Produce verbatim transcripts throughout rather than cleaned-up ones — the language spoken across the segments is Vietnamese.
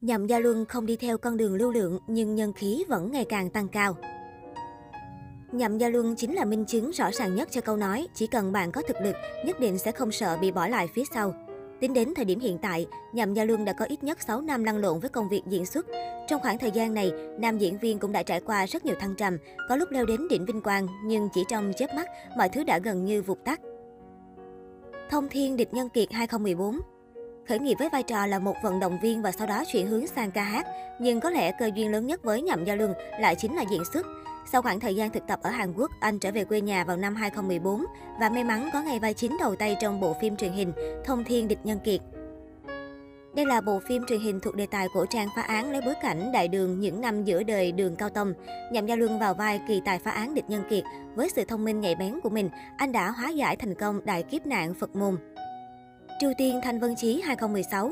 Nhậm Gia Luân không đi theo con đường lưu lượng nhưng nhân khí vẫn ngày càng tăng cao. Nhậm Gia Luân chính là minh chứng rõ ràng nhất cho câu nói chỉ cần bạn có thực lực nhất định sẽ không sợ bị bỏ lại phía sau. Tính đến thời điểm hiện tại, Nhậm Gia Luân đã có ít nhất sáu năm lăn lộn với công việc diễn xuất. Trong khoảng thời gian này, nam diễn viên cũng đã trải qua rất nhiều thăng trầm, có lúc leo đến đỉnh vinh quang nhưng chỉ trong chớp mắt mọi thứ đã gần như vụt tắt. Thông Thiên Địch Nhân Kiệt hai không một bốn. Khởi nghiệp với vai trò là một vận động viên và sau đó chuyển hướng sang ca hát, nhưng có lẽ cơ duyên lớn nhất với Nhậm Gia Luân lại chính là diễn xuất. Sau khoảng thời gian thực tập ở Hàn Quốc, anh trở về quê nhà vào năm hai không một bốn và may mắn có ngày vai chính đầu tay trong bộ phim truyền hình Thông Thiên Địch Nhân Kiệt. Đây là bộ phim truyền hình thuộc đề tài cổ trang phá án lấy bối cảnh đại đường những năm giữa đời Đường Cao Tông. Nhậm Gia Luân vào vai kỳ tài phá án Địch Nhân Kiệt. Với sự thông minh nhạy bén của mình, anh đã hóa giải thành công đại kiếp nạn Phật môn. Triều Tiên Thanh Vân Chí hai không một sáu.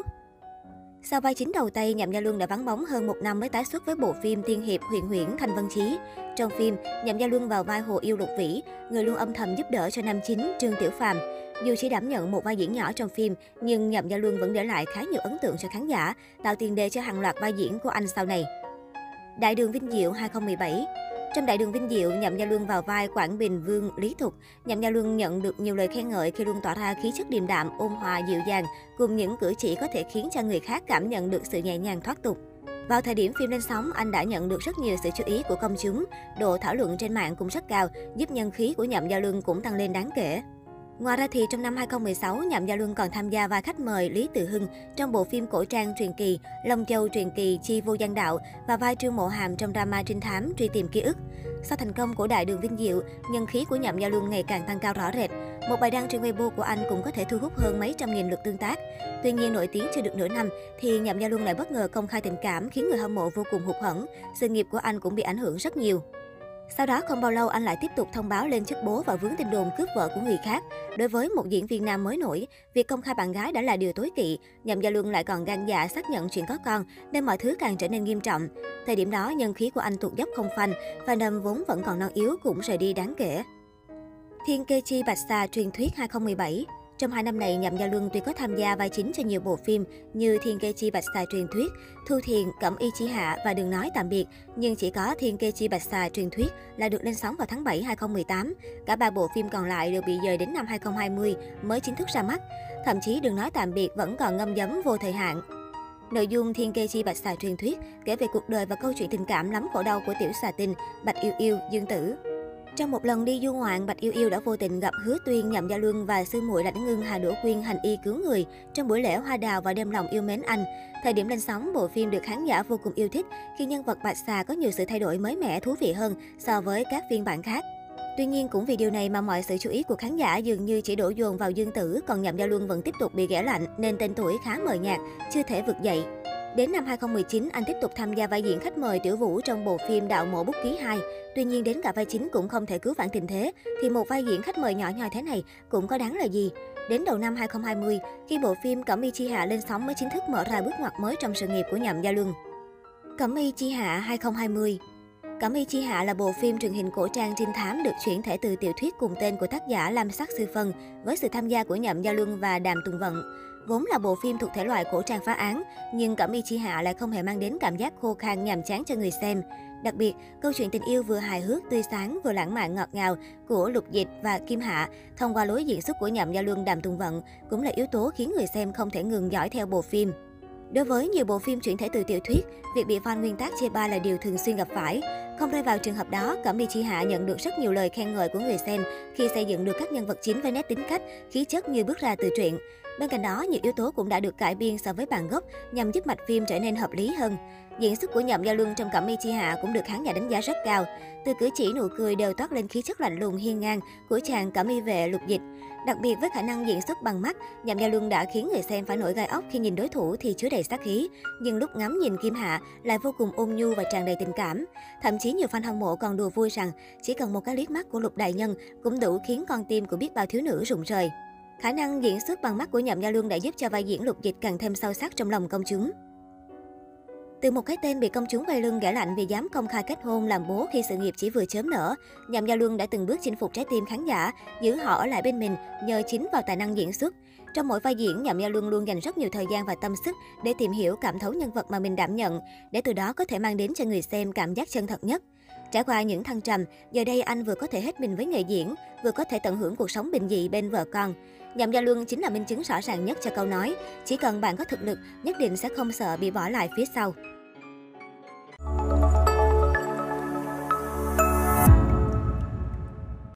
Sau vai chính đầu tay, Nhậm Gia Luân đã vắng bóng hơn một năm mới tái xuất với bộ phim Tiên Hiệp Huyền Huyễn Thanh Vân Chí. Trong phim, Nhậm Gia Luân vào vai Hồ Yêu Lục Vĩ, người luôn âm thầm giúp đỡ cho nam chính Trương Tiểu Phàm. Dù chỉ đảm nhận một vai diễn nhỏ trong phim, nhưng Nhậm Gia Luân vẫn để lại khá nhiều ấn tượng cho khán giả, tạo tiền đề cho hàng loạt vai diễn của anh sau này. Đại đường Vinh Diệu hai không một bảy. Trong Đại đường Vinh Diệu, Nhậm Gia Luân vào vai Quản Bình Vương Lý Thục. Nhậm Gia Luân nhận được nhiều lời khen ngợi khi luôn tỏa ra khí chất điềm đạm, ôn hòa, dịu dàng, cùng những cử chỉ có thể khiến cho người khác cảm nhận được sự nhẹ nhàng thoát tục. Vào thời điểm phim lên sóng, anh đã nhận được rất nhiều sự chú ý của công chúng, độ thảo luận trên mạng cũng rất cao, giúp nhân khí của Nhậm Gia Luân cũng tăng lên đáng kể. Ngoài ra thì trong năm hai không một sáu, Nhậm Gia Luân còn tham gia vai khách mời Lý Tử Hưng trong bộ phim cổ trang truyền kỳ Long Châu Truyền Kỳ Chi Vô Giang Đạo và vai Trương Mộ Hàm trong drama trinh thám Truy Tìm Ký Ức. Sau thành công của Đại đường Vinh Diệu, nhân khí của Nhậm Gia Luân ngày càng tăng cao rõ rệt. Một bài đăng trên Weibo của anh cũng có thể thu hút hơn mấy trăm nghìn lượt tương tác. Tuy nhiên, nổi tiếng chưa được nửa năm thì Nhậm Gia Luân lại bất ngờ công khai tình cảm khiến người hâm mộ vô cùng hụt hẫng. Sự nghiệp của anh cũng bị ảnh hưởng rất nhiều. Sau đó không bao lâu, anh lại tiếp tục thông báo lên chức bố và vướng tin đồn cướp vợ của người khác. Đối với một diễn viên nam mới nổi, việc công khai bạn gái đã là điều tối kỵ. Nhậm Gia Luân lại còn gan dạ xác nhận chuyện có con, nên mọi thứ càng trở nên nghiêm trọng. Thời điểm đó, nhân khí của anh tụt dốc không phanh, và fandom vốn vẫn còn non yếu cũng rời đi đáng kể. Thiên Kê Chi Bạch Sa Truyền Thuyết hai không một bảy. Trong hai năm này, Nhậm Gia Luân tuy có tham gia vai chính cho nhiều bộ phim như Thiên Kê Chi Bạch Sa Truyền Thuyết, Thu Thiền, Cẩm Y Chi Hạ và Đường Nói Tạm Biệt, nhưng chỉ có Thiên Kê Chi Bạch Sa Truyền Thuyết là được lên sóng vào tháng bảy hai không một tám. Cả ba bộ phim còn lại đều bị dời đến năm hai không hai không mới chính thức ra mắt. Thậm chí Đường Nói Tạm Biệt vẫn còn ngâm dấm vô thời hạn. Nội dung Thiên Kê Chi Bạch Sa Truyền Thuyết kể về cuộc đời và câu chuyện tình cảm lắm khổ đau của tiểu xà tinh Bạch Yêu Yêu, Dương Tử. Trong một lần đi du ngoạn, Bạch Yêu Yêu đã vô tình gặp Hứa Tuyên, Nhậm Gia Luân và sư muội Lãnh Ngưng Hà Đỗ Quyên hành y cứu người trong buổi lễ hoa đào và đem lòng yêu mến anh. Thời điểm lên sóng, bộ phim được khán giả vô cùng yêu thích khi nhân vật Bạch Xà có nhiều sự thay đổi mới mẻ thú vị hơn so với các phiên bản khác. Tuy nhiên, cũng vì điều này mà mọi sự chú ý của khán giả dường như chỉ đổ dồn vào Dương Tử, còn Nhậm Gia Luân vẫn tiếp tục bị ghẻ lạnh nên tên tuổi khá mờ nhạt, chưa thể vực dậy. Đến năm hai không một chín, anh tiếp tục tham gia vai diễn khách mời Tiểu Vũ trong bộ phim Đạo Mộ Bút Ký hai. Tuy nhiên, đến cả vai chính cũng không thể cứu vãn tình thế, thì một vai diễn khách mời nhỏ nhoi thế này cũng có đáng là gì. Đến đầu năm hai không hai không, khi bộ phim Cẩm Y Chi Hạ lên sóng mới chính thức mở ra bước ngoặt mới trong sự nghiệp của Nhậm Gia Luân. Cẩm Y Chi Hạ hai không hai không. Cẩm Y Chi Hạ là bộ phim truyền hình cổ trang trinh thám được chuyển thể từ tiểu thuyết cùng tên của tác giả Lam Sắc Tư Phân với sự tham gia của Nhậm Gia Luân và Đàm Tùng Vận. Vốn là bộ phim thuộc thể loại cổ trang phá án, nhưng Cẩm Y Chi Hạ lại không hề mang đến cảm giác khô khan nhàm chán cho người xem. Đặc biệt, câu chuyện tình yêu vừa hài hước tươi sáng vừa lãng mạn ngọt ngào của Lục Dịch và Kim Hạ thông qua lối diễn xuất của Nhậm Gia Luân, Đàm Tùng Vận cũng là yếu tố khiến người xem không thể ngừng dõi theo bộ phim. Đối với nhiều bộ phim chuyển thể từ tiểu thuyết, việc bị fan nguyên tác chê bai là điều thường xuyên gặp phải. Không rơi vào trường hợp đó, Cẩm Y Chi Hạ nhận được rất nhiều lời khen ngợi của người xem khi xây dựng được các nhân vật chính với nét tính cách, khí chất như bước ra từ truyện. Bên cạnh đó, nhiều yếu tố cũng đã được cải biên so với bản gốc nhằm giúp mạch phim trở nên hợp lý hơn. Diễn xuất của Nhậm Gia Luân trong Cẩm Y Chi Hạ cũng được khán giả đánh giá rất cao. Từ cử chỉ, nụ cười đều toát lên khí chất lạnh lùng hiên ngang của chàng cẩm y vệ Lục Dịch. Đặc biệt với khả năng diễn xuất bằng mắt, Nhậm Gia Luân đã khiến người xem phải nổi gai ốc khi nhìn đối thủ thì chứa đầy sát khí, nhưng lúc ngắm nhìn Kim Hạ lại vô cùng ôn nhu và tràn đầy tình cảm. Thậm chí nhiều fan hâm mộ còn đùa vui rằng chỉ cần một cái liếc mắt của Lục đại nhân cũng đủ khiến con tim của biết bao thiếu nữ rụng rời. Khả năng diễn xuất bằng mắt của Nhậm Gia Luân đã giúp cho vai diễn Lục Dịch càng thêm sâu sắc trong lòng công chúng. Từ một cái tên bị công chúng quay lưng gã lạnh vì dám công khai kết hôn làm bố khi sự nghiệp chỉ vừa chớm nở, Nhậm Giao Lương đã từng bước chinh phục trái tim khán giả, giữ họ ở lại bên mình nhờ chính vào tài năng diễn xuất. Trong mỗi vai diễn, Nhậm Giao Lương luôn dành rất nhiều thời gian và tâm sức để tìm hiểu, cảm thấu nhân vật mà mình đảm nhận, để từ đó có thể mang đến cho người xem cảm giác chân thật nhất. Trải qua những thăng trầm, giờ đây anh vừa có thể hết mình với nghề diễn, vừa có thể tận hưởng cuộc sống bình dị bên vợ con. Nhậm Giao Lương chính là minh chứng rõ ràng nhất cho câu nói, chỉ cần bạn có thực lực, nhất định sẽ không sợ bị bỏ lại phía sau.